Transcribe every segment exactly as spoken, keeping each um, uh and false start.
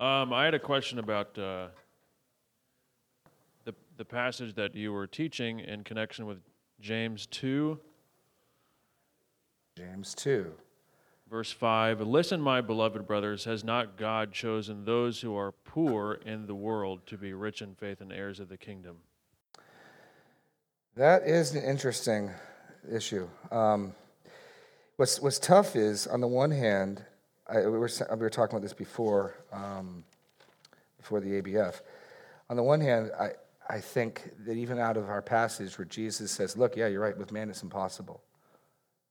Um, I had a question about uh, the the passage that you were teaching in connection with James two. James two. Verse five, listen, my beloved brothers, has not God chosen those who are poor in the world to be rich in faith and heirs of the kingdom? That is an interesting issue. Um, what's what's tough is, on the one hand, I, we, were, we were talking about this before, um, before the A B F. On the one hand, I, I think that even out of our passage where Jesus says, look, yeah, you're right, with man it's impossible.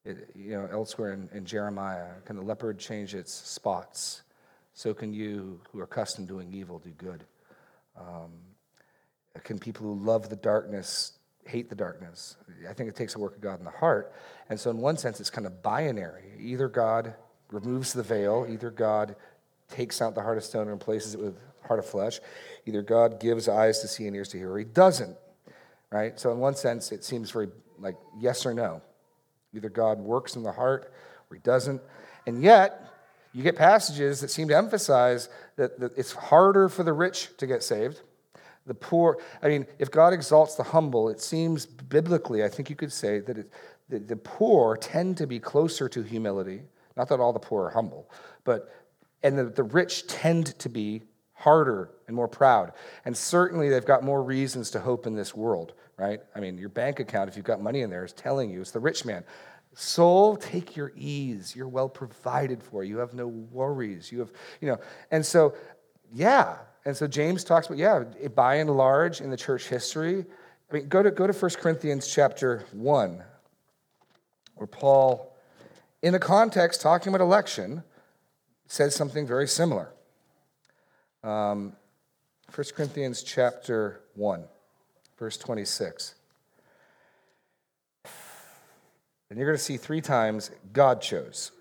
It, you know, elsewhere in, in Jeremiah, can the leopard change its spots? So can you, who are accustomed to doing evil, do good? Um, can people who love the darkness hate the darkness? I think it takes a work of God in the heart. And so in one sense, it's kind of binary. Either God removes the veil, either God takes out the heart of stone and replaces it with heart of flesh, either God gives eyes to see and ears to hear, or he doesn't, right? So in one sense, it seems very like yes or no. Either God works in the heart or he doesn't. And yet, you get passages that seem to emphasize that, that it's harder for the rich to get saved. The poor, I mean, if God exalts the humble, it seems biblically, I think you could say, that, it, that the poor tend to be closer to humility. Not that all the poor are humble, but and the, the rich tend to be harder and more proud. And certainly they've got more reasons to hope in this world, right? I mean, your bank account, if you've got money in there, is telling you, it's the rich man. Soul, take your ease. You're well provided for. You have no worries. You have, you know, and so, yeah. And so James talks about, yeah, by and large in the church history. I mean, go to go to First Corinthians chapter one, where Paul, in a context talking about election, says something very similar. Um, First Corinthians chapter one, verse twenty-six. And you're going to see three times God chose.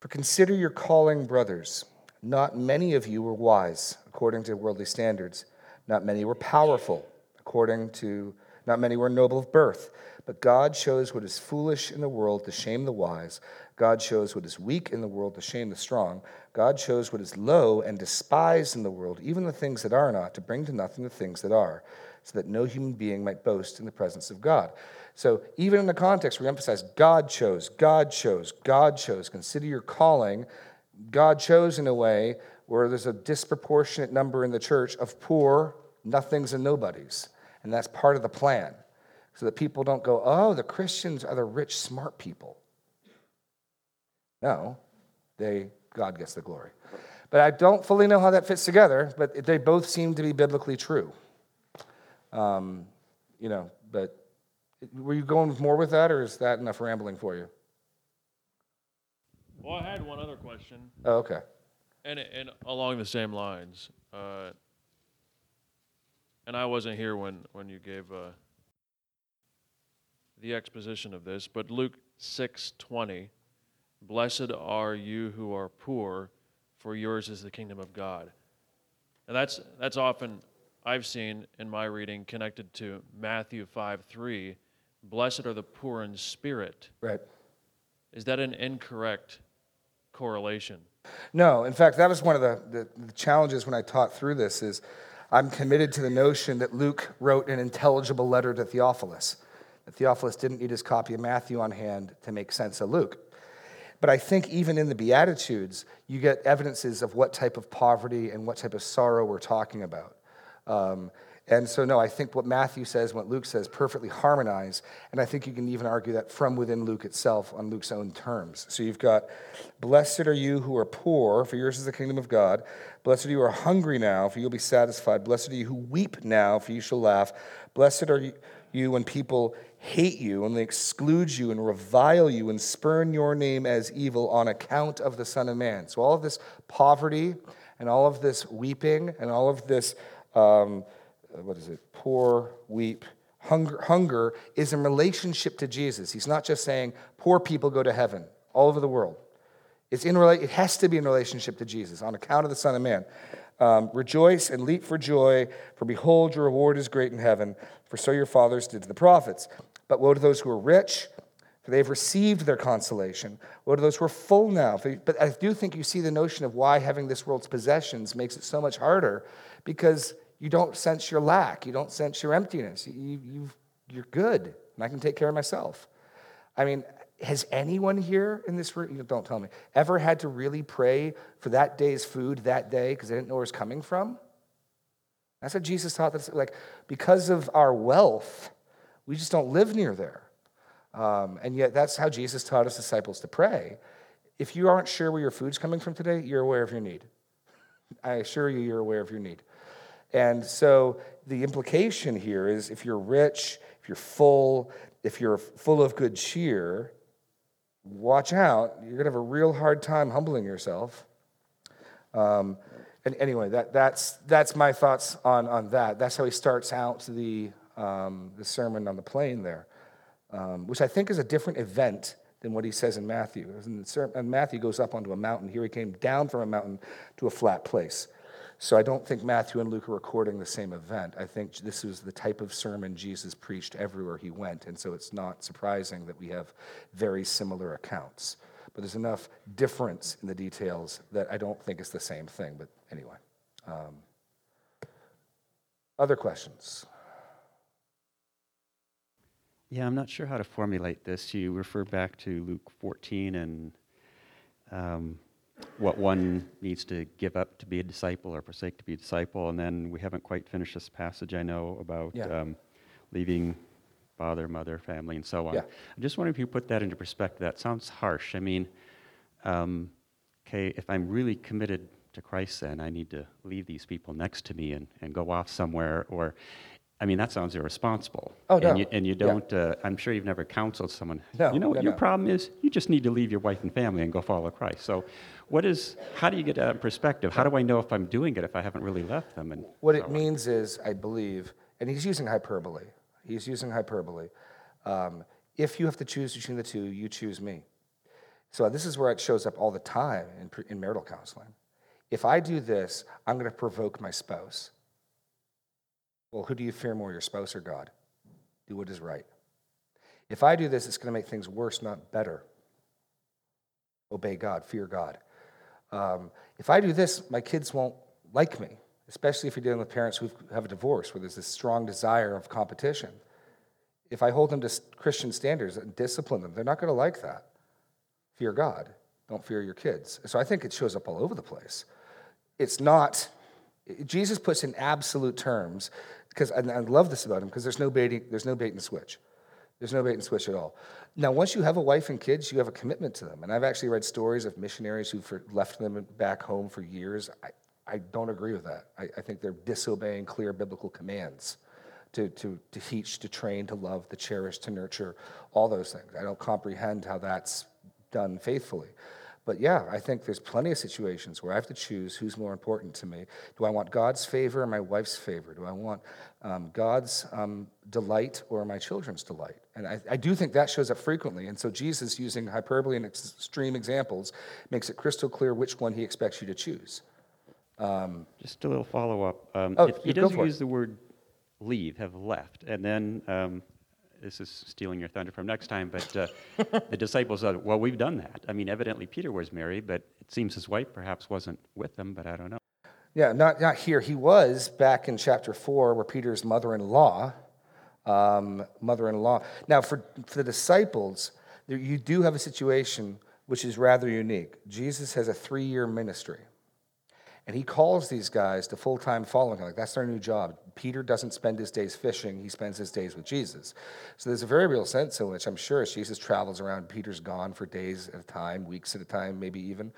For consider your calling, brothers. Not many of you were wise according to worldly standards. Not many were powerful according to, not many were noble of birth. But God shows what is foolish in the world to shame the wise. God shows what is weak in the world to shame the strong. God shows what is low and despised in the world, even the things that are not, to bring to nothing the things that are, so that no human being might boast in the presence of God. So even in the context where we emphasize God chose, God chose, God chose, consider your calling, God chose in a way where there's a disproportionate number in the church of poor, nothings and nobodies. And that's part of the plan. So that people don't go, oh, the Christians are the rich, smart people. No, they God gets the glory. But I don't fully know how that fits together, but they both seem to be biblically true. Um, you know, but were you going more with that, or is that enough rambling for you? Well, I had one other question. Oh, okay. And, and along the same lines, uh, and I wasn't here when, when you gave... Uh, the exposition of this, but Luke six twenty, blessed are you who are poor, for yours is the kingdom of God. And that's that's often, I've seen in my reading, connected to Matthew five three, blessed are the poor in spirit. Right. Is that an incorrect correlation? No. In fact, that was one of the, the, the challenges when I taught through this, is I'm committed to the notion that Luke wrote an intelligible letter to Theophilus. Theophilus didn't need his copy of Matthew on hand to make sense of Luke. But I think even in the Beatitudes, you get evidences of what type of poverty and what type of sorrow we're talking about. Um, and so, no, I think what Matthew says, what Luke says, perfectly harmonize. And I think you can even argue that from within Luke itself on Luke's own terms. So you've got, blessed are you who are poor, for yours is the kingdom of God. Blessed are you who are hungry now, for you'll be satisfied. Blessed are you who weep now, for you shall laugh. Blessed are you... you when people hate you and they exclude you and revile you and spurn your name as evil on account of the Son of Man. So all of this poverty and all of this weeping and all of this, um, what is it, poor, weep, hunger, hunger is in relationship to Jesus. He's not just saying poor people go to heaven all over the world. It's in It has to be in relationship to Jesus on account of the Son of Man. Um, Rejoice and leap for joy, for behold, your reward is great in heaven, for so your fathers did to the prophets. But woe to those who are rich, for they have received their consolation. Woe to those who are full now. But I do think you see the notion of why having this world's possessions makes it so much harder, because you don't sense your lack. You don't sense your emptiness. You, you've, you're good, and I can take care of myself. I mean, has anyone here in this room, don't tell me, ever had to really pray for that day's food that day because they didn't know where it was coming from? That's what Jesus taught us. Like, because of our wealth, we just don't live near there. Um, and yet that's how Jesus taught his disciples to pray. If you aren't sure where your food's coming from today, you're aware of your need. I assure you, you're aware of your need. And so the implication here is if you're rich, if you're full, if you're full of good cheer, watch out. You're going to have a real hard time humbling yourself. Um, and anyway, that, that's that's my thoughts on, on that. That's how he starts out the um, the sermon on the plain there, um, which I think is a different event than what he says in Matthew. And Matthew goes up onto a mountain. Here he came down from a mountain to a flat place. So I don't think Matthew and Luke are recording the same event. I think this was the type of sermon Jesus preached everywhere he went, and so it's not surprising that we have very similar accounts. But there's enough difference in the details that I don't think it's the same thing. But anyway. Um, other questions? Yeah, I'm not sure how to formulate this. You refer back to Luke fourteen and... Um, what one needs to give up to be a disciple or forsake to be a disciple. And then we haven't quite finished this passage, I know, about yeah. um, leaving father, mother, family, and so on. Yeah. I just wonder if you put that into perspective. That sounds harsh. I mean, um, okay, if I'm really committed to Christ, then I need to leave these people next to me and, and go off somewhere. Or, I mean, that sounds irresponsible. Oh, no. And you, and you don't, yeah. uh, I'm sure you've never counseled someone. No, you know what no, your no. problem is? You just need to leave your wife and family and go follow Christ. So, What is? How do you get that in perspective? How do I know if I'm doing it if I haven't really left them? And what it means is, I believe, and he's using hyperbole. He's using hyperbole. Um, if you have to choose between the two, you choose me. So this is where it shows up all the time in, in marital counseling. If I do this, I'm going to provoke my spouse. Well, who do you fear more, your spouse or God? Do what is right. If I do this, it's going to make things worse, not better. Obey God, fear God. Um, if I do this, my kids won't like me, especially if you're dealing with parents who have a divorce where there's this strong desire of competition. If I hold them to Christian standards and discipline them, they're not going to like that. Fear God. Don't fear your kids. So I think it shows up all over the place. It's not, Jesus puts in absolute terms, because and I love this about him, because there's no baiting, there's no bait and switch. There's no bait and switch at all. Now, once you have a wife and kids, you have a commitment to them. And I've actually read stories of missionaries who left them back home for years. I, I don't agree with that. I, I think they're disobeying clear biblical commands to, to, to teach, to train, to love, to cherish, to nurture, all those things. I don't comprehend how that's done faithfully. But yeah, I think there's plenty of situations where I have to choose who's more important to me. Do I want God's favor or my wife's favor? Do I want um, God's um, delight or my children's delight? And I, I do think that shows up frequently. And so Jesus, using hyperbole and extreme examples, makes it crystal clear which one he expects you to choose. Um, Just a little follow-up. Um, oh, if he does use it. The word leave, have left, and then... Um, this is stealing your thunder from next time, but uh, the disciples are, well, we've done that. I mean, evidently Peter was married, but it seems his wife perhaps wasn't with them, but I don't know. Yeah, not not here. He was back in chapter four where Peter's mother-in-law, um, mother-in-law. Now, for, for the disciples, there, you do have a situation which is rather unique. Jesus has a three-year ministry, and he calls these guys to full-time following him. Like, that's their new job. Peter doesn't spend his days fishing. He spends his days with Jesus. So there's a very real sense in which, I'm sure, as Jesus travels around, Peter's gone for days at a time, weeks at a time, maybe even.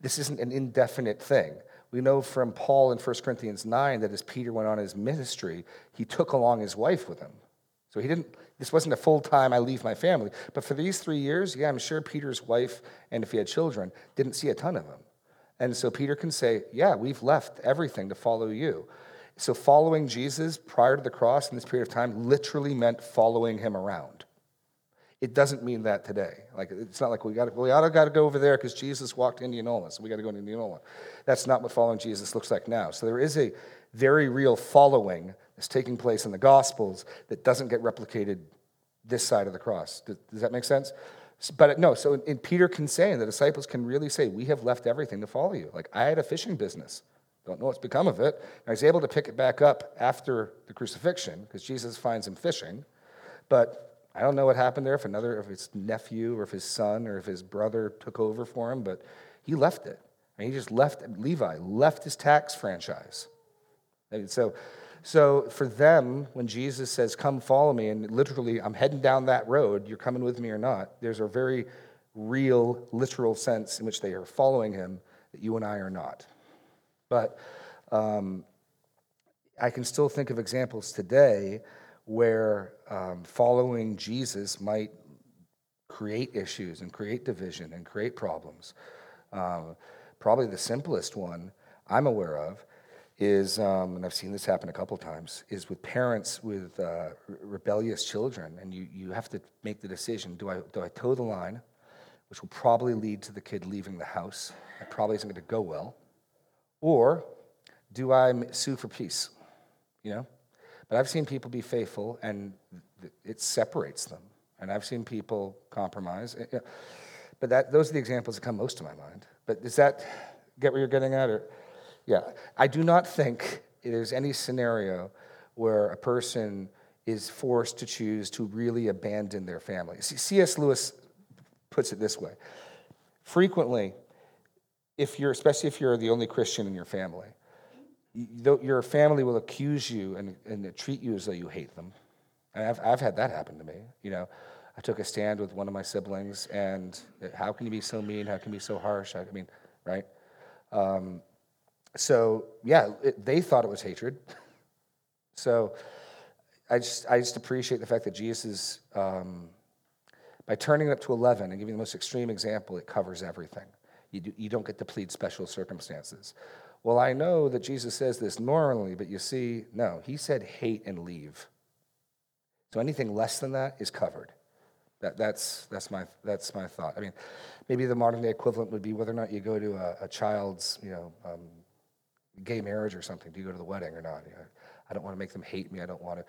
This isn't an indefinite thing. We know from Paul in First Corinthians nine that as Peter went on his ministry, he took along his wife with him. So he didn't, this wasn't a full-time, I leave my family. But for these three years, yeah, I'm sure Peter's wife, and if he had children, didn't see a ton of him. And so Peter can say, yeah, we've left everything to follow you. So following Jesus prior to the cross in this period of time literally meant following him around. It doesn't mean that today. Like, it's not like we got we ought to go over there because Jesus walked to Indianola, so we got to go to Indianola. That's not what following Jesus looks like now. So there is a very real following that's taking place in the Gospels that doesn't get replicated this side of the cross. Does, does that make sense? But no, so in Peter can say, and the disciples can really say, we have left everything to follow you. Like, I had a fishing business. Don't know what's become of it. And I was able to pick it back up after the crucifixion, because Jesus finds him fishing. But I don't know what happened there, if another, if his nephew or if his son or if his brother took over for him, but he left it. And he just left, Levi left his tax franchise. And so, so for them, when Jesus says, come follow me, and literally I'm heading down that road, you're coming with me or not, there's a very real, literal sense in which they are following him that you and I are not. But um, I can still think of examples today where um, following Jesus might create issues and create division and create problems. Um, probably the simplest one I'm aware of is, um, and I've seen this happen a couple times, is with parents with uh, rebellious children, and you, you have to make the decision, do I do I toe the line, which will probably lead to the kid leaving the house, that probably isn't going to go well, or do I sue for peace, you know? But I've seen people be faithful, and it separates them, and I've seen people compromise. But that those are the examples that come most to my mind. But does that get what you're getting at? Or, yeah, I do not think there's any scenario where a person is forced to choose to really abandon their family. C S Lewis puts it this way. Frequently, if you're, especially if you're the only Christian in your family, your family will accuse you and, and treat you as though you hate them. And I've, I've had that happen to me, you know. I took a stand with one of my siblings, and how can you be so mean? How can you be so harsh? I mean, right? Um, so, yeah, it, they thought it was hatred. So I just I just appreciate the fact that Jesus, um, by turning it up to eleven and giving the most extreme example, it covers everything. You do, you don't get to plead special circumstances. Well, I know that Jesus says this normally, but you see, no, he said hate and leave. So anything less than that is covered. That, that's that's my that's my thought. I mean, maybe the modern day equivalent would be whether or not you go to a, a child's, you know, um, gay marriage or something. Do you go to the wedding or not? You know, I don't want to make them hate me. I don't want to.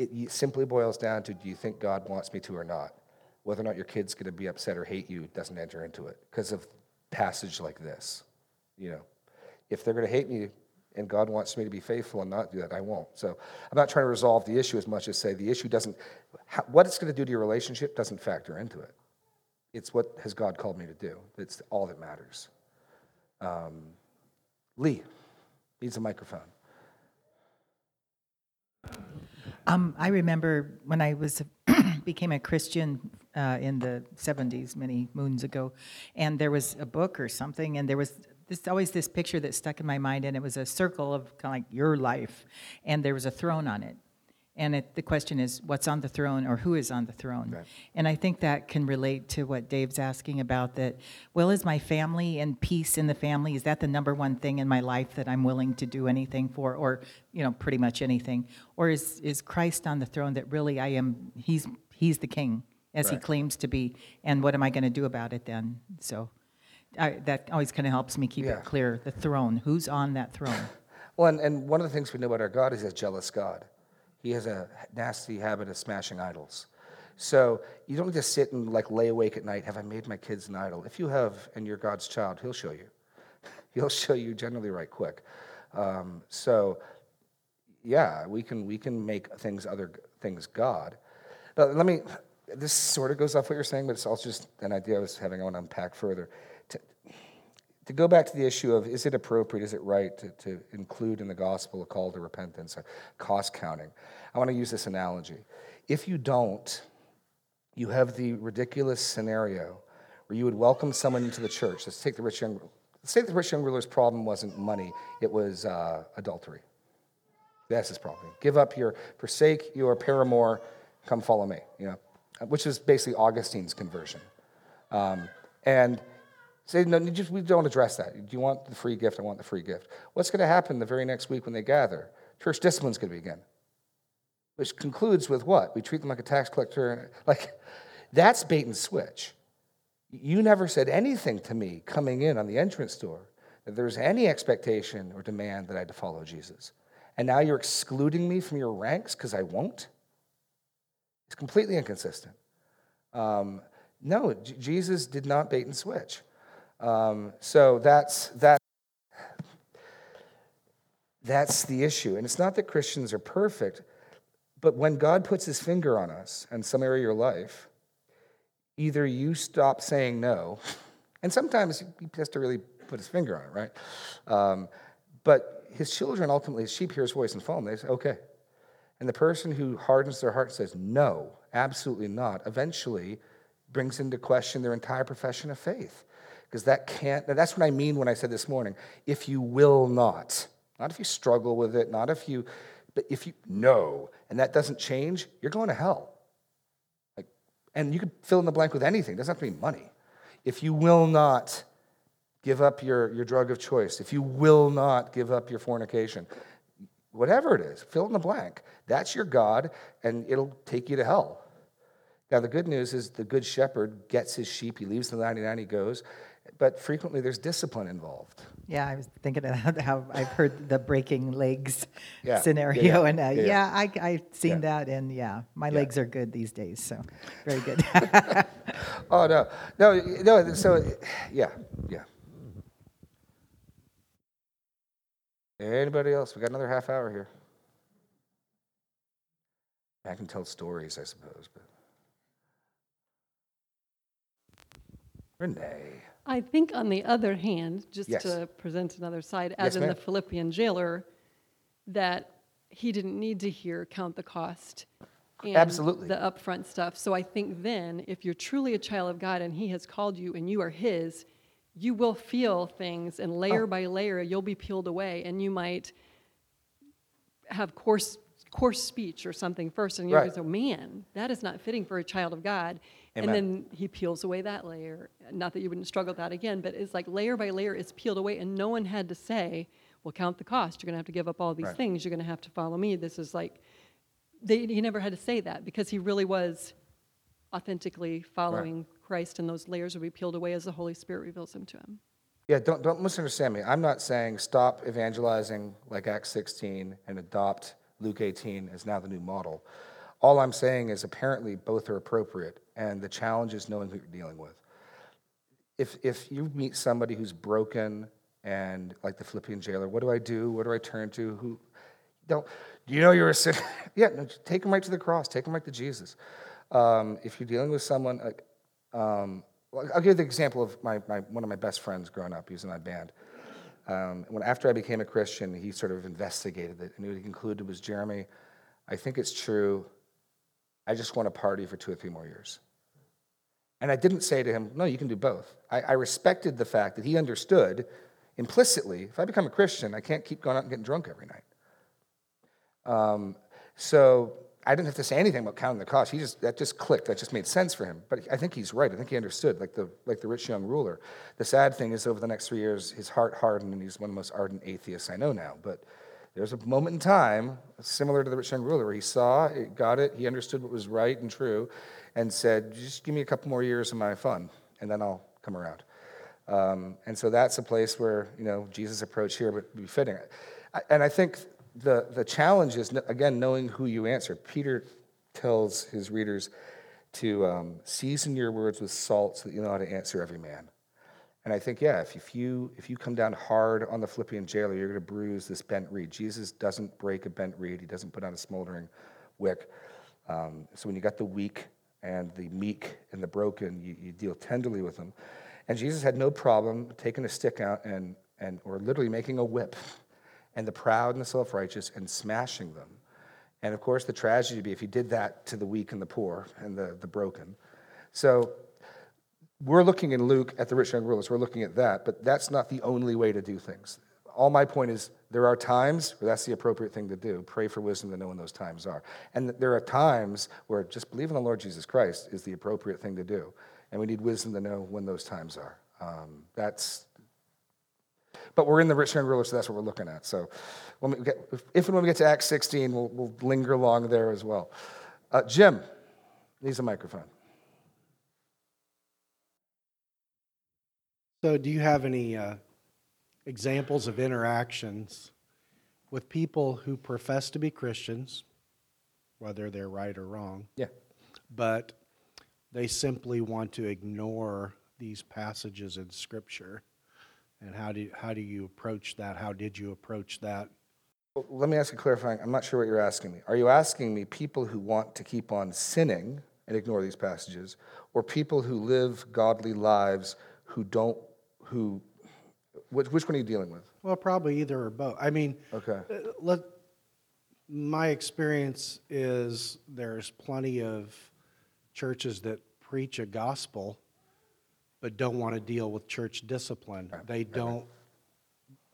It, it simply boils down to, do you think God wants me to or not? Whether or not your kid's going to be upset or hate you doesn't enter into it because of passage like this. You know, if they're going to hate me and God wants me to be faithful and not do that, I won't. So I'm not trying to resolve the issue as much as say the issue doesn't. How, what it's going to do to your relationship doesn't factor into it. It's what has God called me to do. It's all that matters. Um, Lee needs a microphone. Um, I remember when I was became a Christian uh, in the seventies, many moons ago, and there was a book or something, and there was there's always this picture that stuck in my mind, and it was a circle of kind of like your life, and there was a throne on it. And it, the question is, what's on the throne, or who is on the throne? Right. And I think that can relate to what Dave's asking about that, well, is my family and peace in the family, is that the number one thing in my life that I'm willing to do anything for, or, you know, pretty much anything? Or is, is Christ on the throne that really I am, he's he's the king, as right. he claims to be, and what am I going to do about it then? So I, that always kind of helps me keep yeah. it clear, the throne, who's on that throne? Well, and, and one of the things we know about our God is a jealous God. He has a nasty habit of smashing idols. So you don't need to sit and like lay awake at night, have I made my kids an idol? If you have, and you're God's child, he'll show you. He'll show you generally right quick. Um, so yeah, we can we can make things other things God. But let me, this sort of goes off what you're saying, but it's also just an idea I was having I want to unpack further. To, to go back to the issue of, is it appropriate, is it right to, to include in the gospel a call to repentance, a cost counting? I want to use this analogy. If you don't, you have the ridiculous scenario where you would welcome someone into the church. Let's take the rich young, let's take the rich young ruler's problem wasn't money, it was uh, adultery. That's his problem. Give up your, forsake your paramour, come follow me, you know, which is basically Augustine's conversion. Um, and... Say, no, you just, we don't address that. Do you want the free gift? I want the free gift. What's going to happen the very next week when they gather? Church discipline's going to begin, which concludes with what? We treat them like a tax collector. Like, that's bait and switch. You never said anything to me coming in on the entrance door that there's any expectation or demand that I had to follow Jesus. And now you're excluding me from your ranks because I won't? He's completely inconsistent. Um, no, J- Jesus did not bait and switch. Um, so that's that. That's the issue. And it's not that Christians are perfect, but when God puts his finger on us in some area of your life, either you stop saying no, and sometimes he has to really put his finger on it, right? Um, but his children, ultimately, his sheep hear his voice and follow him. They say, okay. And the person who hardens their heart and says, no, absolutely not, eventually brings into question their entire profession of faith. Because that can't, that's what I mean when I said this morning, if you will not, not if you struggle with it, not if you, but if you know, and that doesn't change, you're going to hell. Like, and you can fill in the blank with anything. It doesn't have to be money. If you will not give up your, your drug of choice, if you will not give up your fornication, whatever it is, fill in the blank. That's your God, and it'll take you to hell. Now, the good news is the good shepherd gets his sheep. He leaves the ninety-nine, he goes. But frequently, there's discipline involved. Yeah, I was thinking about how I've heard the breaking legs yeah. scenario. Yeah, yeah. And uh, yeah, yeah. yeah I, I've seen yeah. that. And yeah, my yeah. legs are good these days. So very good. oh, no. No, no. So, yeah, yeah. Anybody else? We got another half hour here. I can tell stories, I suppose. But Renee. I think on the other hand, just yes. to present another side, as yes, in ma'am. the Philippian jailer, that he didn't need to hear count the cost and Absolutely. the upfront stuff. So I think then if you're truly a child of God and he has called you and you are his, you will feel things and layer oh. by layer you'll be peeled away, and you might have coarse coarse speech or something first, and you're right. going, man, that is not fitting for a child of God. Amen. And then he peels away that layer. Not that you wouldn't struggle with that again, but it's like layer by layer it's peeled away, and no one had to say, well, count the cost. You're going to have to give up all these right. things. You're going to have to follow me. This is like, they, he never had to say that because he really was authentically following right. Christ, and those layers will be peeled away as the Holy Spirit reveals them to him. Yeah, don't, don't misunderstand me. I'm not saying stop evangelizing like Acts sixteen and adopt Luke eighteen as now the new model. All I'm saying is apparently both are appropriate, and the challenge is knowing who you're dealing with. If if you meet somebody who's broken and like the Philippian jailer, what do I do? What do I turn to? Who? Don't you know you're a sinner? yeah, no, take them right to the cross. Take them right to Jesus. Um, if you're dealing with someone, like, um, I'll give you the example of my, my one of my best friends growing up. He was in my band. Um, when after I became a Christian, he sort of investigated it, and what he concluded was, Jeremy, I think it's true. I just want to party for two or three more years. And I didn't say to him, no, you can do both. I, I respected the fact that he understood implicitly, if I become a Christian, I can't keep going out and getting drunk every night. Um, so I didn't have to say anything about counting the cost. He just, that just clicked. That just made sense for him. But I think he's right. I think he understood, like the like the rich young ruler. The sad thing is over the next three years, his heart hardened, and he's one of the most ardent atheists I know now. But there's a moment in time, similar to the rich young ruler, where he saw it, got it, he understood what was right and true, and said, just give me a couple more years of my fun, and then I'll come around. Um, and so that's a place where, you know, Jesus' approach here would be fitting. And I think the, the challenge is, again, knowing who you answer. Peter tells his readers to um, season your words with salt so that you know how to answer every man. And I think, yeah, if, if you if you come down hard on the Philippian jailer, you're going to bruise this bent reed. Jesus doesn't break a bent reed. He doesn't put out a smoldering wick. Um, so when you got the weak and the meek and the broken, you, you deal tenderly with them. And Jesus had no problem taking a stick out and and or literally making a whip, and the proud and the self-righteous, and smashing them. And of course, the tragedy would be if he did that to the weak and the poor and the the broken. So we're looking in Luke at the rich young rulers. We're looking at that, but that's not the only way to do things. All my point is there are times where that's the appropriate thing to do. Pray for wisdom to know when those times are. And there are times where just believe in the Lord Jesus Christ is the appropriate thing to do, and we need wisdom to know when those times are. Um, that's. But we're in the rich young ruler, so that's what we're looking at. So when we get, if and when we get to Acts sixteen, we'll, we'll linger along there as well. Uh, Jim needs a microphone. So do you have any uh, examples of interactions with people who profess to be Christians, whether they're right or wrong, yeah. but they simply want to ignore these passages in Scripture. And how do how do you approach that? How did you approach that? Well, let me ask you clarifying. I'm not sure what you're asking me. Are you asking me people who want to keep on sinning and ignore these passages, or people who live godly lives who don't who? Which which one are you dealing with? Well, probably either or both. I mean, okay. Let my experience is there's plenty of churches that preach a gospel, but don't want to deal with church discipline. Right. They don't. Right.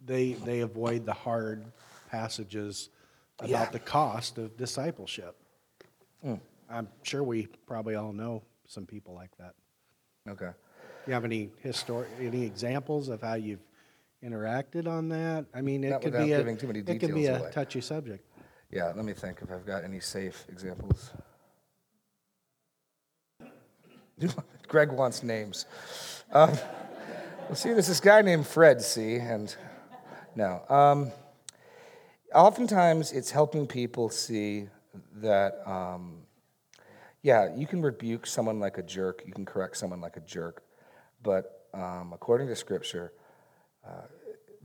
They they avoid the hard passages about yeah. the cost of discipleship. Mm. I'm sure we probably all know some people like that. Okay. Do you have any histor- any examples of how you've interacted on that? I mean, it Not could be a giving too many details it could be a away. touchy subject. Yeah. Let me think if I've got any safe examples. Greg wants names. Um, see, there's this guy named Fred, see, and no. Um, oftentimes, it's helping people see that, um, yeah, you can rebuke someone like a jerk, you can correct someone like a jerk, but um, according to Scripture, uh,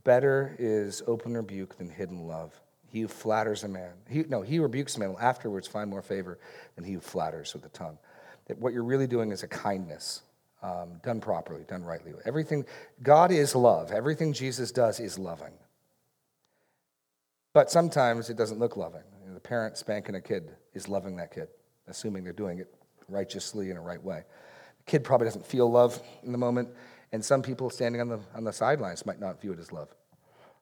better is open rebuke than hidden love. He who flatters a man, he, no, he who rebukes a man will afterwards find more favor than he who flatters with the tongue. That what you're really doing is a kindness, um, done properly, done rightly. Everything, God is love. Everything Jesus does is loving. But sometimes it doesn't look loving. You know, the parent spanking a kid is loving that kid, assuming they're doing it righteously in a right way. The kid probably doesn't feel love in the moment, and some people standing on the on the sidelines might not view it as love.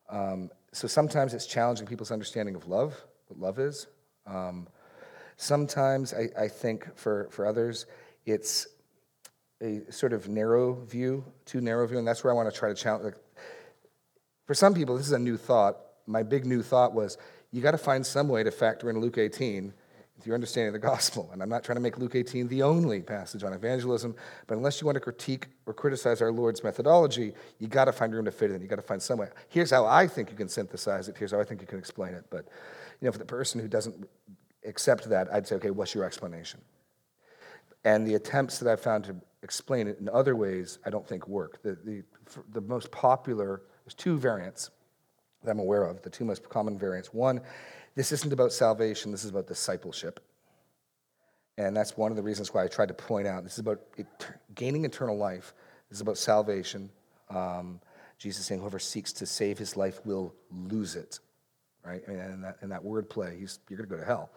Um, so sometimes it's challenging people's understanding of love, what love is. Um, Sometimes, I, I think, for, for others, it's a sort of narrow view, too narrow view, and that's where I want to try to challenge. Like, for some people, this is a new thought. My big new thought was, you got to find some way to factor in Luke eighteen into your understanding of the gospel, and I'm not trying to make Luke eighteen the only passage on evangelism, but unless you want to critique or criticize our Lord's methodology, you got to find room to fit in. You got to find some way. Here's how I think you can synthesize it. Here's how I think you can explain it. But, you know, for the person who doesn't accept that, I'd say, okay, what's your explanation? And the attempts that I've found to explain it in other ways, I don't think work. The, the, the most popular, there's two variants that I'm aware of, the two most common variants. One, this isn't about salvation, this is about discipleship. And that's one of the reasons why I tried to point out, this is about it, gaining eternal life, this is about salvation. Um, Jesus saying, whoever seeks to save his life will lose it. Right? I mean, in that, in that wordplay, you're going to go to hell.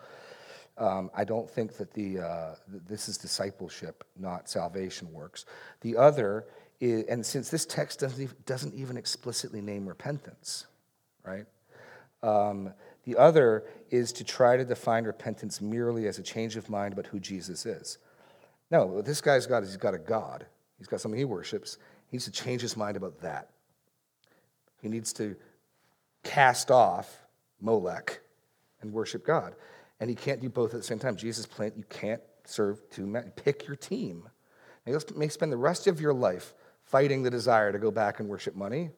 Um, I don't think that the uh, this is discipleship, not salvation works. The other, is, and since this text doesn't even, doesn't even explicitly name repentance, right? Um, the other is to try to define repentance merely as a change of mind about who Jesus is. No, what this guy's got is he's got a God. He's got something he worships. He needs to change his mind about that. He needs to cast off Molech and worship God. And he can't do both at the same time. Jesus plant, you can't serve two men. Pick your team. Now, you may spend the rest of your life fighting the desire to go back and worship money,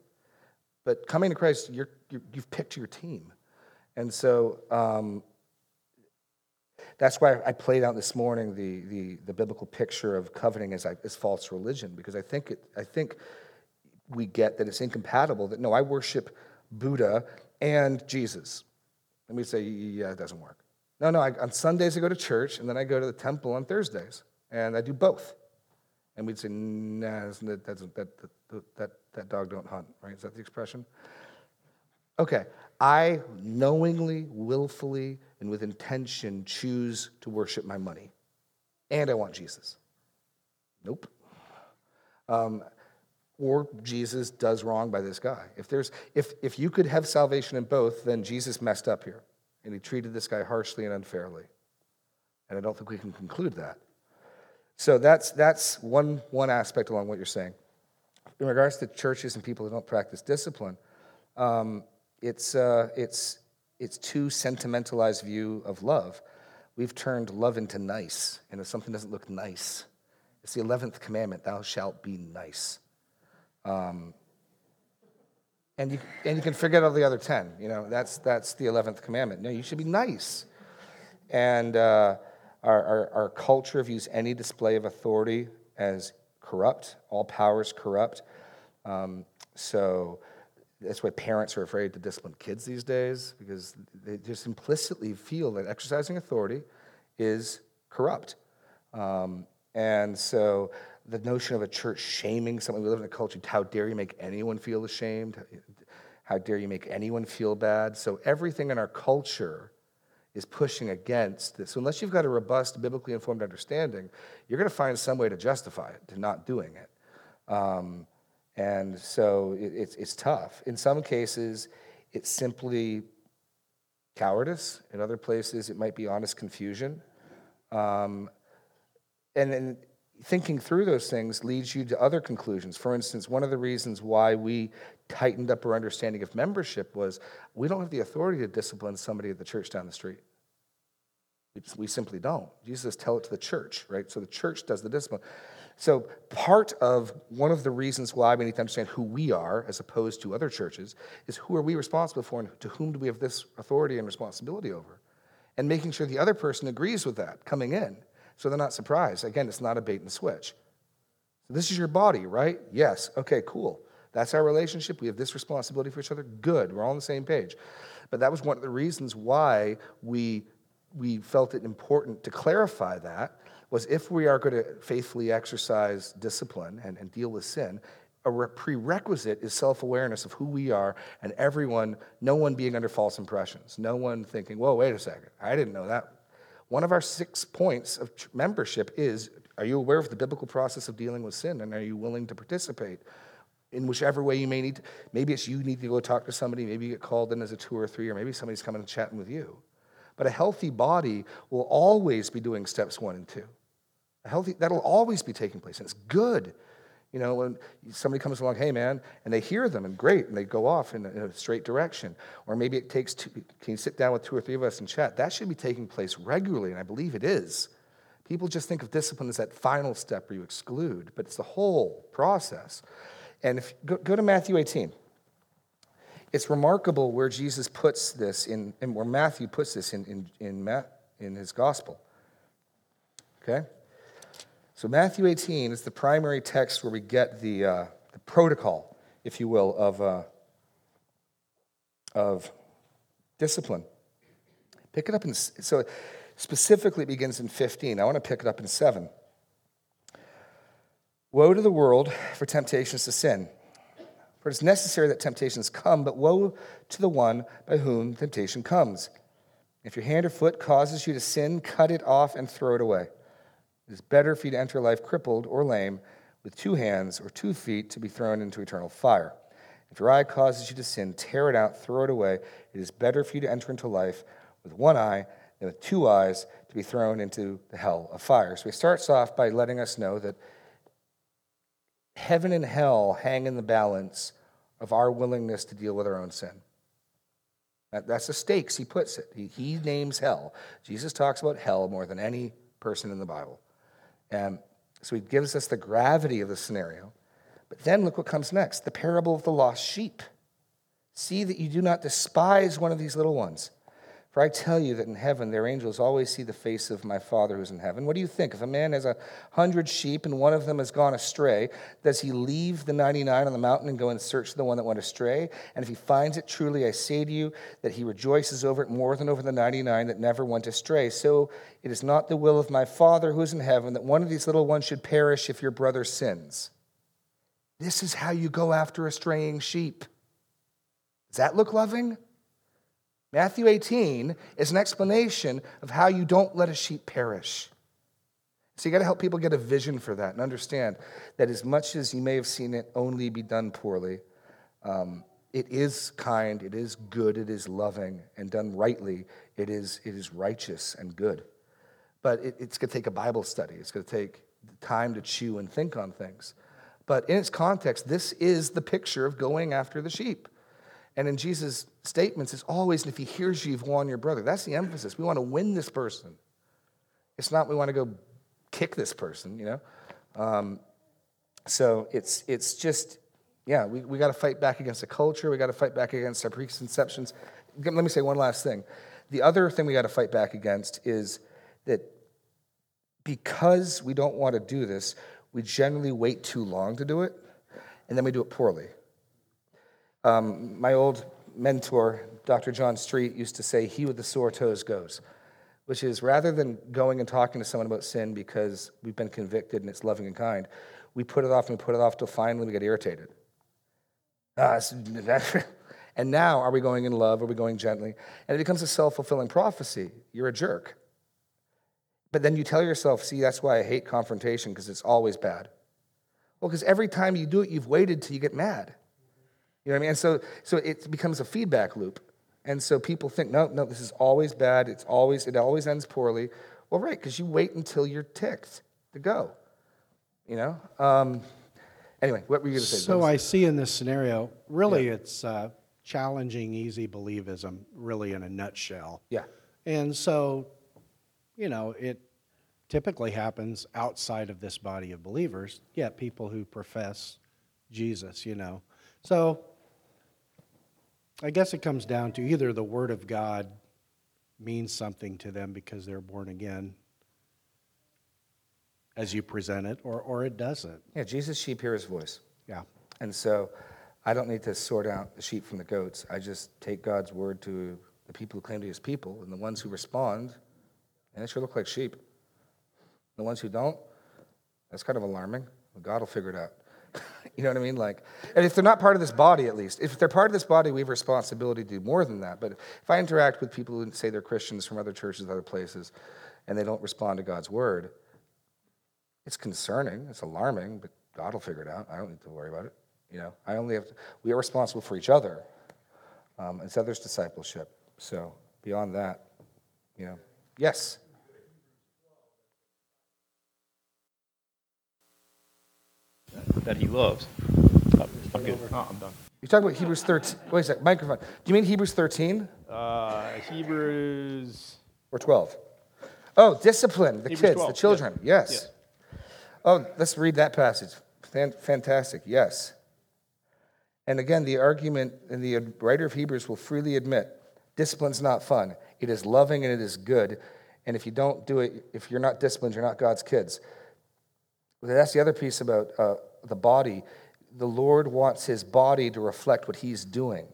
but coming to Christ, you're, you're, you've picked your team. And so um, that's why I played out this morning the, the, the biblical picture of coveting as, I, as false religion, because I think it, I think we get that it's incompatible, that no, I worship Buddha and Jesus. And we say, yeah, it doesn't work. No, no, I, on Sundays I go to church, and then I go to the temple on Thursdays, and I do both. And we'd say, nah, that's, that's, that, that, that, that dog don't hunt, right? Is that the expression? Okay, I knowingly, willfully, and with intention choose to worship my money, and I want Jesus. Nope. Um, Or Jesus does wrong by this guy. If there's, if if you could have salvation in both, then Jesus messed up here, and he treated this guy harshly and unfairly. And I don't think we can conclude that. So that's that's one one aspect along what you're saying. In regards to churches and people who don't practice discipline, um, it's uh, it's it's too sentimentalized view of love. We've turned love into nice, and if something doesn't look nice, it's the eleventh commandment: "Thou shalt be nice." Um, and you and you can forget all the other ten. You know, that's that's the eleventh commandment. No, you should be nice. And uh, Our, our, our culture views any display of authority as corrupt. All power is corrupt. Um, so that's why parents are afraid to discipline kids these days, because they just implicitly feel that exercising authority is corrupt. Um, and so the notion of a church shaming someone, we live in a culture, how dare you make anyone feel ashamed? How dare you make anyone feel bad? So everything in our culture is pushing against this. So unless you've got a robust, biblically informed understanding, you're going to find some way to justify it, to not doing it. Um, and so it, it's, it's tough. In some cases, it's simply cowardice. In other places, it might be honest confusion. Um, and then thinking through those things leads you to other conclusions. For instance, one of the reasons why we tightened up our understanding of membership was we don't have the authority to discipline somebody at the church down the street. We simply don't. Jesus tells it to the church, right? So the church does the discipline. So part of one of the reasons why we need to understand who we are as opposed to other churches is who are we responsible for and to whom do we have this authority and responsibility over? And making sure the other person agrees with that coming in. So they're not surprised. Again, it's not a bait and switch. So this is your body, right? Yes. Okay, cool. That's our relationship. We have this responsibility for each other. Good. We're all on the same page. But that was one of the reasons why we we felt it important to clarify that, was if we are going to faithfully exercise discipline and, and deal with sin, a prerequisite is self-awareness of who we are and everyone, no one being under false impressions. No one thinking, whoa, wait a second. I didn't know that. One of our six points of membership is, are you aware of the biblical process of dealing with sin, and are you willing to participate in whichever way you may need to? Maybe it's you need to go talk to somebody, maybe you get called in as a two or three, or maybe somebody's coming and chatting with you. But a healthy body will always be doing steps one and two. A healthy, that'll always be taking place, and it's good. You know, when somebody comes along, hey, man, and they hear them, and great, and they go off in a, in a straight direction. Or maybe it takes two, can you sit down with two or three of us and chat? That should be taking place regularly, and I believe it is. People just think of discipline as that final step where you exclude, but it's the whole process. And if go, go to Matthew eighteen. It's remarkable where Jesus puts this in, and where Matthew puts this in, in, in, Matt, in his gospel. Okay? So Matthew eighteen is the primary text where we get the, uh, the protocol, if you will, of, uh, of discipline. Pick it up in, so specifically it begins in fifteen. I want to pick it up in seven. Woe to the world for temptations to sin. For it is necessary that temptations come, but woe to the one by whom temptation comes. If your hand or foot causes you to sin, cut it off and throw it away. It is better for you to enter life crippled or lame with two hands or two feet to be thrown into eternal fire. If your eye causes you to sin, tear it out, throw it away. It is better for you to enter into life with one eye than with two eyes to be thrown into the hell of fire. So he starts off by letting us know that heaven and hell hang in the balance of our willingness to deal with our own sin. That's the stakes, he puts it. He, he names hell. Jesus talks about hell more than any person in the Bible. And so he gives us the gravity of the scenario. But then look what comes next, the parable of the lost sheep. See that you do not despise one of these little ones. For I tell you that in heaven their angels always see the face of my Father who is in heaven. What do you think? If a man has a hundred sheep and one of them has gone astray, does he leave the ninety-nine on the mountain and go and search the one that went astray? And if he finds it, truly I say to you that he rejoices over it more than over the ninety-nine that never went astray. So it is not the will of my Father who is in heaven that one of these little ones should perish if your brother sins. This is how you go after a straying sheep. Does that look loving? Matthew eighteen is an explanation of how you don't let a sheep perish. So you got to help people get a vision for that and understand that as much as you may have seen it only be done poorly, um, it is kind, it is good, it is loving, and done rightly, it is it is righteous and good. But it, it's going to take a Bible study. It's going to take time to chew and think on things. But in its context, this is the picture of going after the sheep. And in Jesus' statements, it's always, if he hears you, you've won your brother. That's the emphasis. We want to win this person. It's not we want to go kick this person, you know. Um, so it's it's just, yeah, we, we got to fight back against the culture. We got to fight back against our preconceptions. Let me say one last thing. The other thing we got to fight back against is that because we don't want to do this, we generally wait too long to do it, and then we do it poorly. Um, my old mentor, Doctor John Street, used to say, he with the sore toes goes, which is rather than going and talking to someone about sin because we've been convicted and it's loving and kind, we put it off and we put it off till finally we get irritated. Ah, and now, are we going in love? Are we going gently? And it becomes a self-fulfilling prophecy. You're a jerk. But then you tell yourself, see, that's why I hate confrontation, because it's always bad. Well, because every time you do it, you've waited till you get mad. You know what I mean? And so, so it becomes a feedback loop. And so people think, no, no, this is always bad. It's always, it always ends poorly. Well, right, because you wait until you're ticked to go. You know? Um, anyway, what were you going to say? So I see in this scenario, really yeah. it's uh, challenging, easy believism, really in a nutshell. Yeah. And so, you know, it typically happens outside of this body of believers, yet people who profess Jesus, you know. So I guess it comes down to either the Word of God means something to them because they're born again, as you present it, or, or it doesn't. Yeah, Jesus' sheep hear his voice. Yeah. And so I don't need to sort out the sheep from the goats. I just take God's Word to the people who claim to be his people, and the ones who respond, and they sure look like sheep. The ones who don't, that's kind of alarming. God will figure it out. You know what I mean? Like, and if they're not part of this body, at least. If they're part of this body, we have responsibility to do more than that. But if I interact with people who say they're Christians from other churches, other places, and they don't respond to God's word, it's concerning, it's alarming, but God will figure it out. I don't need to worry about it. You know, I only have to, we are responsible for each other. Um, it's others' discipleship. So beyond that, you know, yes. That he loves. Oh, okay. Oh, I'm done. You're talking about Hebrews thirteen. Wait a second, microphone. Do you mean Hebrews thirteen? Uh, Hebrews. Or twelve. Oh, discipline, the Hebrews kids, twelve. The children. Yeah. Yes. yes. Oh, let's read that passage. Fantastic, yes. And again, the argument, and the writer of Hebrews will freely admit, discipline's not fun. It is loving and it is good. And if you don't do it, if you're not disciplined, you're not God's kids. That's the other piece about uh, the body. The Lord wants his body to reflect what he's doing.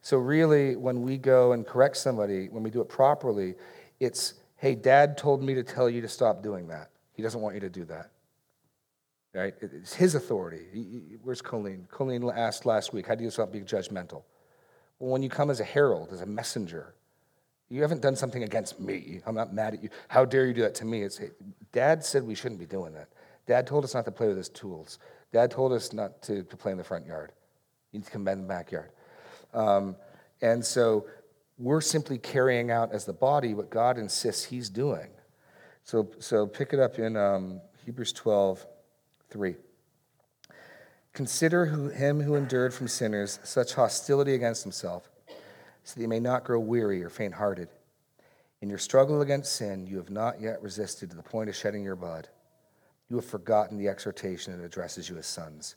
So really, when we go and correct somebody, when we do it properly, it's, hey, Dad told me to tell you to stop doing that. He doesn't want you to do that. Right? It's his authority. He, he, where's Colleen? Colleen asked last week, how do you stop being judgmental? Well, when you come as a herald, as a messenger, you haven't done something against me. I'm not mad at you. How dare you do that to me? It's, hey, Dad said we shouldn't be doing that. Dad told us not to play with his tools. Dad told us not to, to play in the front yard. You need to come back in the backyard. Um, and so we're simply carrying out as the body what God insists he's doing. So, so pick it up in um, Hebrews twelve, three. Consider who, him who endured from sinners such hostility against himself, so that you may not grow weary or faint-hearted. In your struggle against sin, you have not yet resisted to the point of shedding your blood. You have forgotten the exhortation that addresses you as sons.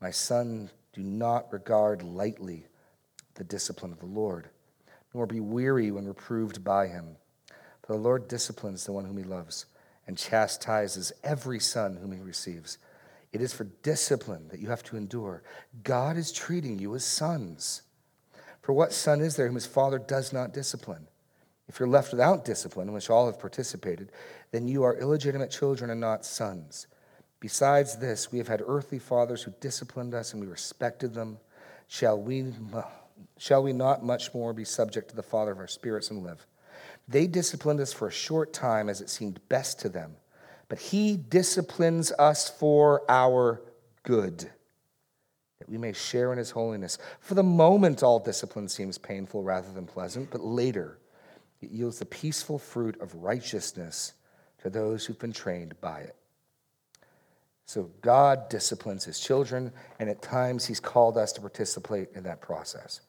My son, do not regard lightly the discipline of the Lord, nor be weary when reproved by him. For the Lord disciplines the one whom he loves and chastises every son whom he receives. It is for discipline that you have to endure. God is treating you as sons. For what son is there whom his father does not discipline? If you're left without discipline, in which all have participated, then you are illegitimate children and not sons. Besides this, we have had earthly fathers who disciplined us and we respected them. Shall we, shall we not much more be subject to the Father of our spirits and live? They disciplined us for a short time as it seemed best to them, but he disciplines us for our good, that we may share in his holiness. For the moment, all discipline seems painful rather than pleasant, but later it yields the peaceful fruit of righteousness to those who've been trained by it. So God disciplines his children, and at times he's called us to participate in that process.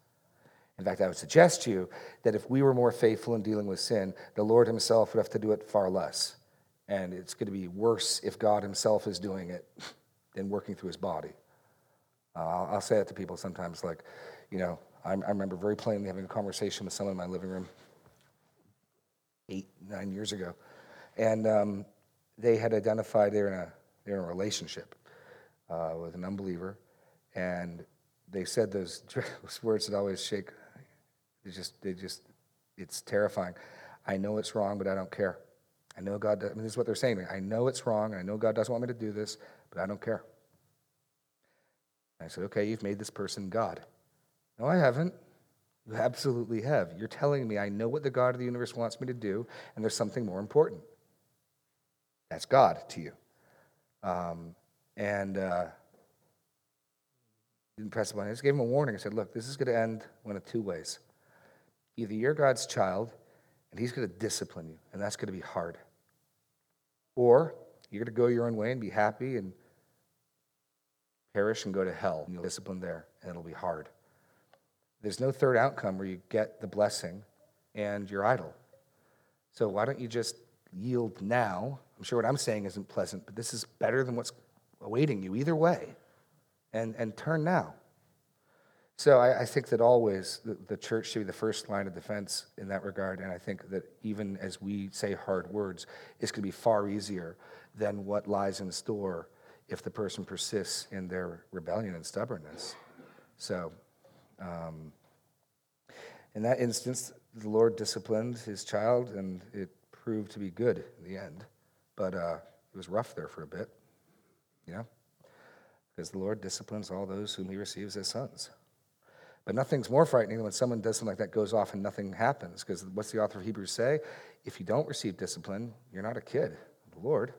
In fact, I would suggest to you that if we were more faithful in dealing with sin, the Lord himself would have to do it far less. And it's going to be worse if God himself is doing it than working through his body. Uh, I'll say that to people sometimes, like, you know, I'm, I remember very plainly having a conversation with someone in my living room eight, nine years ago, And um, they had identified they're in a they're in a relationship uh, with an unbeliever, and they said those, those words that always shake. They just they just it's terrifying. I know it's wrong, but I don't care. I know God does, I mean, this is what they're saying. I know it's wrong, and I know God doesn't want me to do this, but I don't care. And I said, okay, you've made this person God. No, I haven't. You absolutely have. You're telling me I know what the God of the universe wants me to do, and there's something more important. That's God to you. Um, and uh, didn't press the button. I just gave him a warning. I said, look, this is going to end one of two ways. Either you're God's child, and he's going to discipline you, and that's going to be hard. Or you're going to go your own way and be happy and perish and go to hell. And you'll discipline there, and it'll be hard. There's no third outcome where you get the blessing and you're idle. So why don't you just yield now? I'm sure what I'm saying isn't pleasant, but this is better than what's awaiting you either way. And and turn now. So I, I think that always the, the church should be the first line of defense in that regard. And I think that even as we say hard words, it's going to be far easier than what lies in store if the person persists in their rebellion and stubbornness. So... Um, in that instance, the Lord disciplined his child, and it proved to be good in the end. But uh, it was rough there for a bit, you know, because the Lord disciplines all those whom he receives as sons. But nothing's more frightening than when someone does something like that, goes off, and nothing happens, because what's the author of Hebrews say? If you don't receive discipline, you're not a kid of the Lord.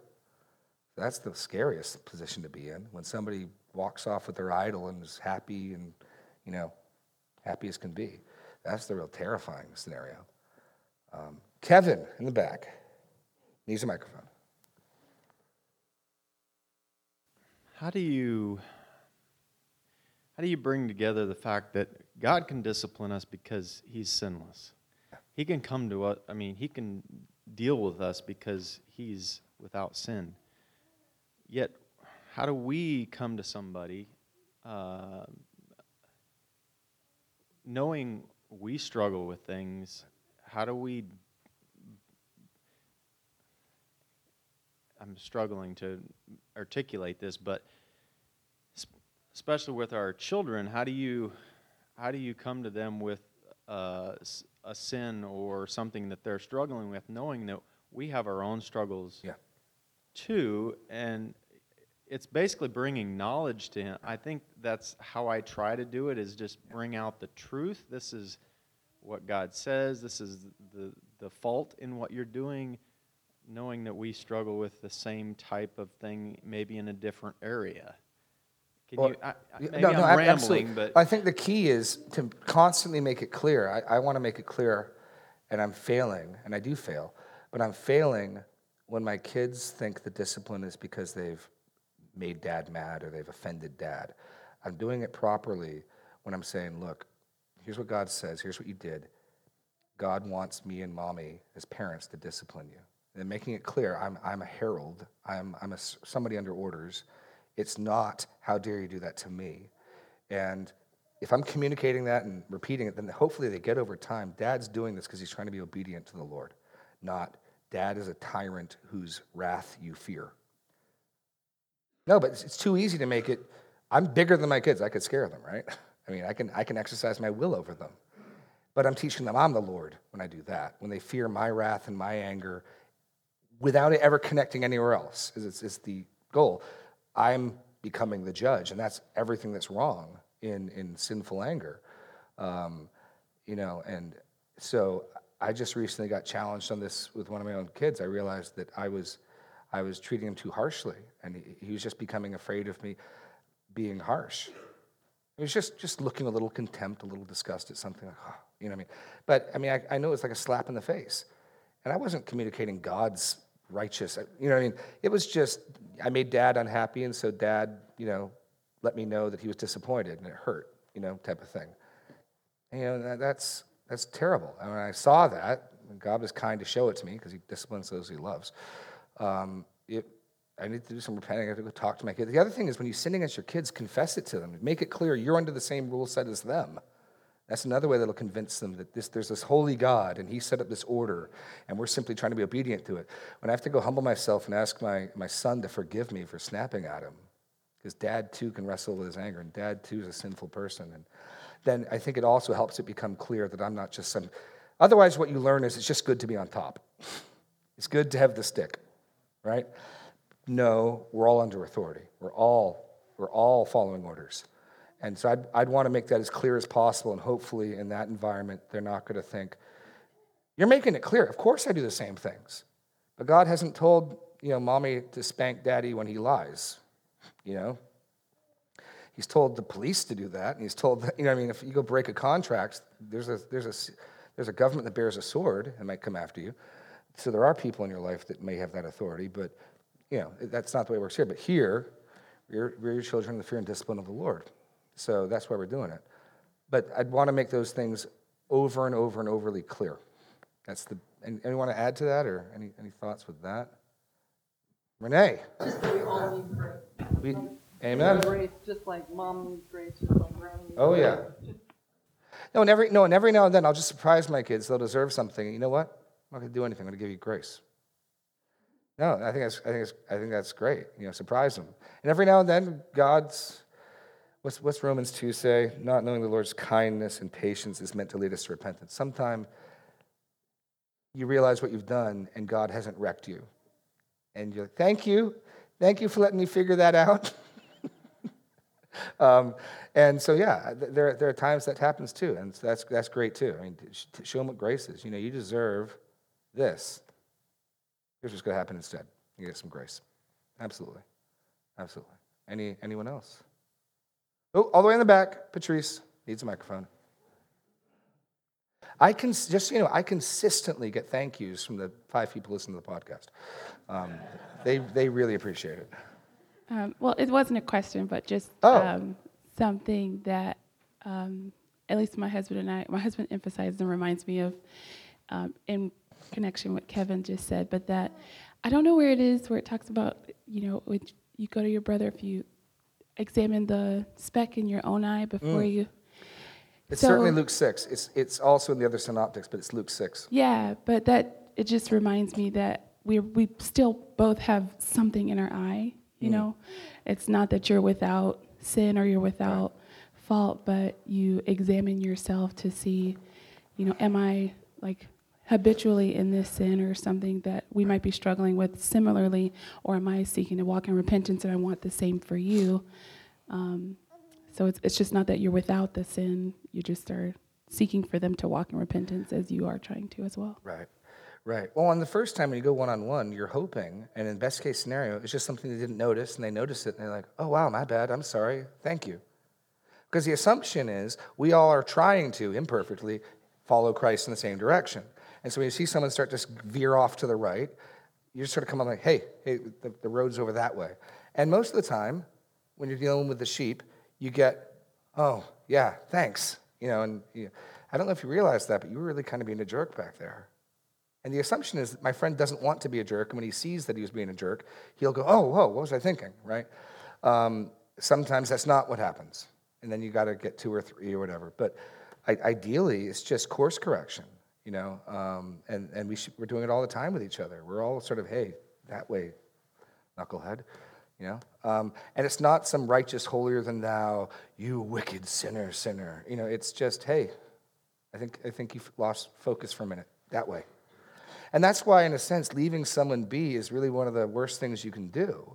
That's the scariest position to be in, when somebody walks off with their idol and is happy and, you know, happy as can be. That's the real terrifying scenario. Um, Kevin in the back needs a microphone. How do you how do you bring together the fact that God can discipline us because he's sinless? Yeah. He can come to us, I mean, he can deal with us because he's without sin. Yet, how do we come to somebody uh, knowing we struggle with things? How do we... I'm struggling to articulate this, but especially with our children, how do you how do you come to them with uh, a sin or something that they're struggling with, knowing that we have our own struggles yeah. too, and it's basically bringing knowledge to him. I think that's how I try to do it, is just bring out the truth. This is what God says. This is the the fault in what you're doing, knowing that we struggle with the same type of thing, maybe in a different area. Can well, you, I, maybe no, I'm no, rambling, absolutely. But... I think the key is to constantly make it clear. I, I want to make it clear, and I'm failing, and I do fail, but I'm failing when my kids think the discipline is because they've made dad mad or they've offended dad. I'm doing it properly when I'm saying, look, here's what God says, here's what you did. God wants me and mommy as parents to discipline you. And making it clear, I'm I'm a herald, I'm I'm a, somebody under orders. It's not, how dare you do that to me. And if I'm communicating that and repeating it, then hopefully they get over time, dad's doing this because he's trying to be obedient to the Lord, not dad is a tyrant whose wrath you fear. No, but it's too easy to make it, I'm bigger than my kids, I could scare them, right? I mean, I can I can exercise my will over them. But I'm teaching them I'm the Lord when I do that, when they fear my wrath and my anger without it ever connecting anywhere else, is it's, it's the goal. I'm becoming the judge, and that's everything that's wrong in, in sinful anger. Um, you know, and so I just recently got challenged on this with one of my own kids. I realized that I was... I was treating him too harshly, and he, he was just becoming afraid of me being harsh. He was just, just looking a little contempt, a little disgust at something, like, oh, you know what I mean? But, I mean, I, I know it's like a slap in the face, and I wasn't communicating God's righteous, you know what I mean? It was just, I made dad unhappy, and so dad, you know, let me know that he was disappointed, and it hurt, you know, type of thing. And, you know, that, that's, that's terrible. And when I saw that, God was kind to show it to me, because he disciplines those he loves. Um, it, I need to do some repenting. I have to go talk to my kids. The other thing is, when you sin against your kids, confess it to them. Make it clear you're under the same rule set as them. That's another way that'll convince them that this, there's this holy God, and he set up this order, and we're simply trying to be obedient to it. When I have to go humble myself and ask my, my son to forgive me for snapping at him, because dad, too, can wrestle with his anger, and dad, too, is a sinful person. And then I think it also helps it become clear that I'm not just some... Otherwise, what you learn is it's just good to be on top. It's good to have the stick, right? No, we're all under authority. We're all, we're all following orders. And so I'd, I'd want to make that as clear as possible, and hopefully in that environment, they're not going to think, you're making it clear. Of course I do the same things. But God hasn't told, you know, mommy to spank daddy when he lies, you know. He's told the police to do that, and he's told, that, you know, I mean, if you go break a contract, there's a, there's a, there's a government that bears a sword and might come after you. So there are people in your life that may have that authority, but, you know, that's not the way it works here. But here, rear your children in the fear and discipline of the Lord. So that's why we're doing it. But I'd want to make those things over and over and overly clear. That's the. And you want to add to that, or any, any thoughts with that? Renee. Just we all need grace. We, amen. Grace, just like mom needs grace, just like grandma needs grace. Oh yeah. No, and every no, and every now and then I'll just surprise my kids. They'll deserve something. And you know what? I'm not going to do anything. I'm going to give you grace. No, I think that's I think that's, I think that's great. You know, surprise them. And every now and then, God's. What's, what's Romans two say? Not knowing the Lord's kindness and patience is meant to lead us to repentance. Sometime you realize what you've done and God hasn't wrecked you. And you're like, thank you. Thank you for letting me figure that out. um, and so, yeah, there, there are times that happens too. And that's that's great too. I mean, to show them what grace is. You know, you deserve this. Here's what's going to happen instead. You get some grace. Absolutely. Absolutely. Any Anyone else? Oh, all the way in the back, Patrice needs a microphone. I can just so you know, I consistently get thank yous from the five people listening to the podcast. Um, they they really appreciate it. Um, well, it wasn't a question, but just oh. um, something that um, at least my husband and I, my husband emphasizes and reminds me of um, in connection with Kevin just said, but that I don't know where it is where it talks about, you know, when you go to your brother if you. Examine the speck in your own eye before mm. you. It's so, certainly Luke six. It's it's also in the other synoptics, but it's Luke six. Yeah, but that it just reminds me that we we still both have something in our eye. You mm. know, it's not that you're without sin or you're without right. fault, but you examine yourself to see, you know, am I like habitually in this sin or something that we might be struggling with similarly, or am I seeking to walk in repentance and I want the same for you? Um, so it's it's just not that you're without the sin, you just are seeking for them to walk in repentance as you are trying to as well. Right, right. Well, on the first time when you go one-on-one, you're hoping, and in best case scenario, it's just something they didn't notice and they notice it and they're like, oh, wow, my bad, I'm sorry, thank you. Because the assumption is we all are trying to, imperfectly, follow Christ in the same direction. And so when you see someone start to veer off to the right, you just sort of come on like, hey, hey, the, the road's over that way. And most of the time, when you're dealing with the sheep, you get, oh, yeah, thanks. You know, and you, I don't know if you realize that, but you were really kind of being a jerk back there. And the assumption is that my friend doesn't want to be a jerk, and when he sees that he was being a jerk, he'll go, oh, whoa, what was I thinking, right? Um, sometimes that's not what happens. And then you got to get two or three or whatever. But I, ideally, it's just course correction. You know, um, and, and we should, we're doing it all the time with each other. We're all sort of, hey, that way, knucklehead, you know. Um, and it's not some righteous holier than thou, you wicked sinner, sinner. You know, it's just, hey, I think I think you've lost focus for a minute, that way. And that's why, in a sense, leaving someone be is really one of the worst things you can do.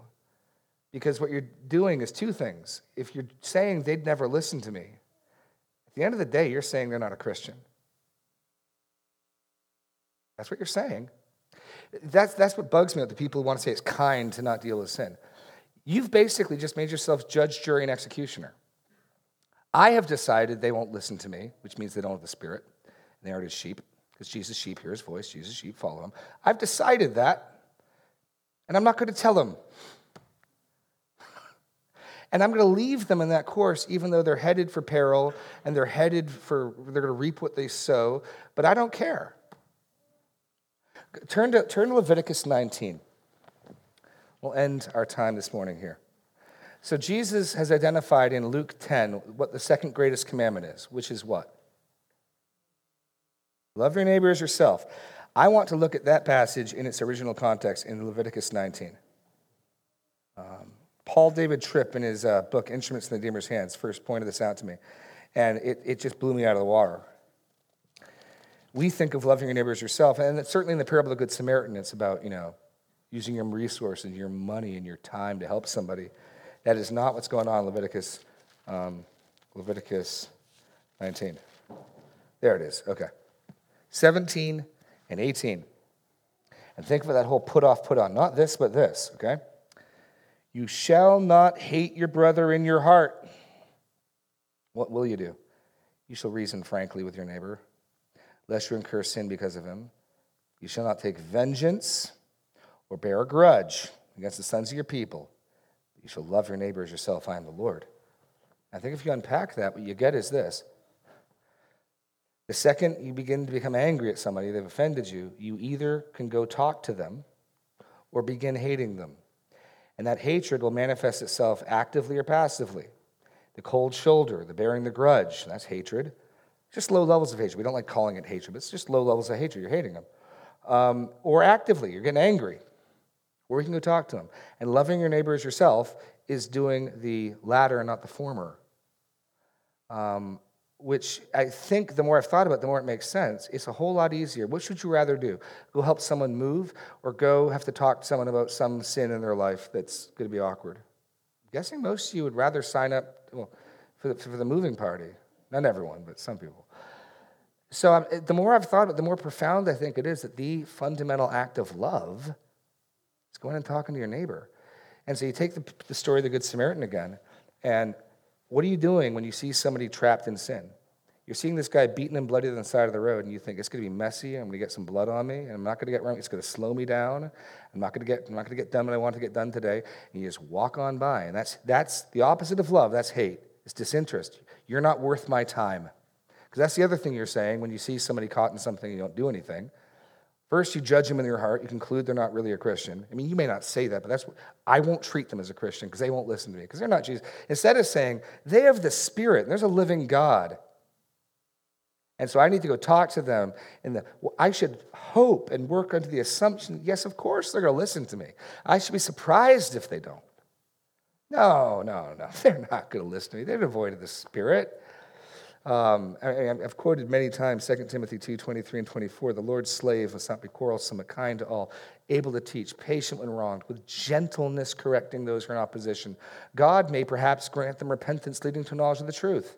Because what you're doing is two things. If you're saying they'd never listen to me, at the end of the day, you're saying they're not a Christian. That's what you're saying. That's that's what bugs me, that the people who want to say it's kind to not deal with sin. You've basically just made yourself judge, jury, and executioner. I have decided they won't listen to me, which means they don't have the Spirit. And they are his sheep, because Jesus' sheep hear his voice. Jesus' sheep follow him. I've decided that, and I'm not going to tell them. And I'm going to leave them in that course, even though they're headed for peril, and they're headed for, they're going to reap what they sow, but I don't care. Turn to, turn to Leviticus nineteen. We'll end our time this morning here. So Jesus has identified in Luke ten what the second greatest commandment is, which is what? Love your neighbor as yourself. I want to look at that passage in its original context in Leviticus nineteen. Um, Paul David Tripp, in his uh, book, Instruments in the Redeemer's Hands, first pointed this out to me, and it, it just blew me out of the water. We think of loving your neighbor as yourself, and it's certainly in the parable of the Good Samaritan, it's about, you know, using your resources, your money, and your time to help somebody. That is not what's going on in Leviticus, um, Leviticus nineteen. There it is, okay. seventeen and eighteen. And think about that whole put off, put on. Not this, but this, okay? You shall not hate your brother in your heart. What will you do? You shall reason frankly with your neighbor, lest you incur sin because of him. You shall not take vengeance or bear a grudge against the sons of your people. You shall love your neighbor as yourself. I am the Lord. I think if you unpack that, what you get is this. The second you begin to become angry at somebody, they've offended you, you either can go talk to them or begin hating them. And that hatred will manifest itself actively or passively. The cold shoulder, the bearing the grudge, that's hatred. Just low levels of hatred. We don't like calling it hatred, but it's just low levels of hatred. You're hating them. Um, or actively, you're getting angry. Or you can go talk to them. And loving your neighbor as yourself is doing the latter and not the former. Um, which I think the more I've thought about it, the more it makes sense. It's a whole lot easier. What should you rather do? Go help someone move or go have to talk to someone about some sin in their life that's going to be awkward? I'm guessing most of you would rather sign up well, for, the, for the moving party. Not everyone, but some people. So um, the more I've thought about it, the more profound I think it is that the fundamental act of love is going and talking to your neighbor. And so you take the, the story of the Good Samaritan again, and what are you doing when you see somebody trapped in sin? You're seeing this guy beaten and bloodied on the side of the road, and you think, it's going to be messy, I'm going to get some blood on me, and I'm not going to get wrong, it's going to slow me down, I'm not going to get I'm not going to get done what I want to get done today, and you just walk on by. And that's that's the opposite of love, that's hate, it's disinterest. You're not worth my time. Because that's the other thing you're saying when you see somebody caught in something and you don't do anything. First, you judge them in your heart, you conclude they're not really a Christian. I mean, you may not say that, but that's what, I won't treat them as a Christian because they won't listen to me, because they're not Jesus. Instead of saying, they have the Spirit, and there's a living God. And so I need to go talk to them. And the, well, I should hope and work under the assumption, yes, of course they're going to listen to me. I should be surprised if they don't. No, no, no, they're not going to listen to me. They've avoided the Spirit. Um, I, I've quoted many times Second Timothy two, twenty-three and twenty-four, the Lord's slave must not be quarrelsome, but kind to all, able to teach, patient when wronged, with gentleness correcting those who are in opposition. God may perhaps grant them repentance leading to knowledge of the truth.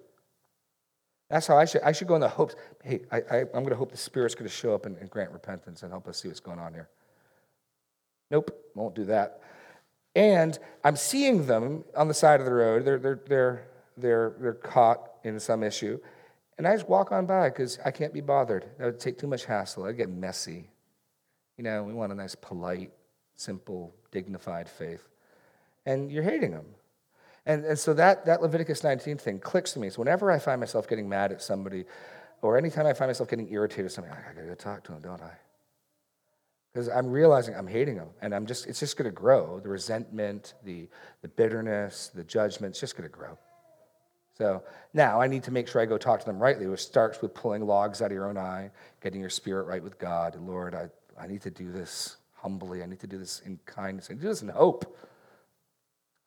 That's how I should I should go in the hopes, hey, I, I, I'm going to hope the Spirit's going to show up and, and grant repentance and help us see what's going on here. Nope, won't do that. And I'm seeing them on the side of the road, they're, they're, they're, they're, they're caught in some issue, and I just walk on by because I can't be bothered. That would take too much hassle. I'd get messy. You know, we want a nice, polite, simple, dignified faith, and you're hating them. And and so that, that Leviticus nineteen thing clicks to me. So whenever I find myself getting mad at somebody, or anytime I find myself getting irritated at somebody, I gotta go talk to them, don't I? Because I'm realizing I'm hating them, and I'm just it's just gonna grow. The resentment, the the bitterness, the judgment's just gonna grow. So now I need to make sure I go talk to them rightly, which starts with pulling logs out of your own eye, getting your spirit right with God. Lord, I, I need to do this humbly. I need to do this in kindness. I need to do this in hope.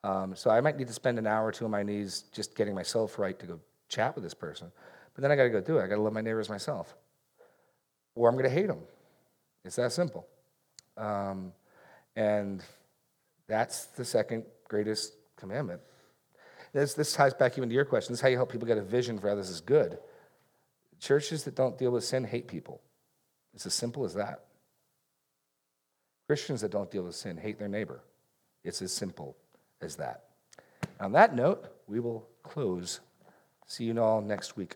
Um, so I might need to spend an hour or two on my knees just getting myself right to go chat with this person. But then I got to go do it. I got to love my neighbors myself. Or I'm going to hate them. It's that simple. Um, and that's the second greatest commandment. This, this ties back even to your question. This is how you help people get a vision for how this is good. Churches that don't deal with sin hate people. It's as simple as that. Christians that don't deal with sin hate their neighbor. It's as simple as that. On that note, we will close. See you all next week.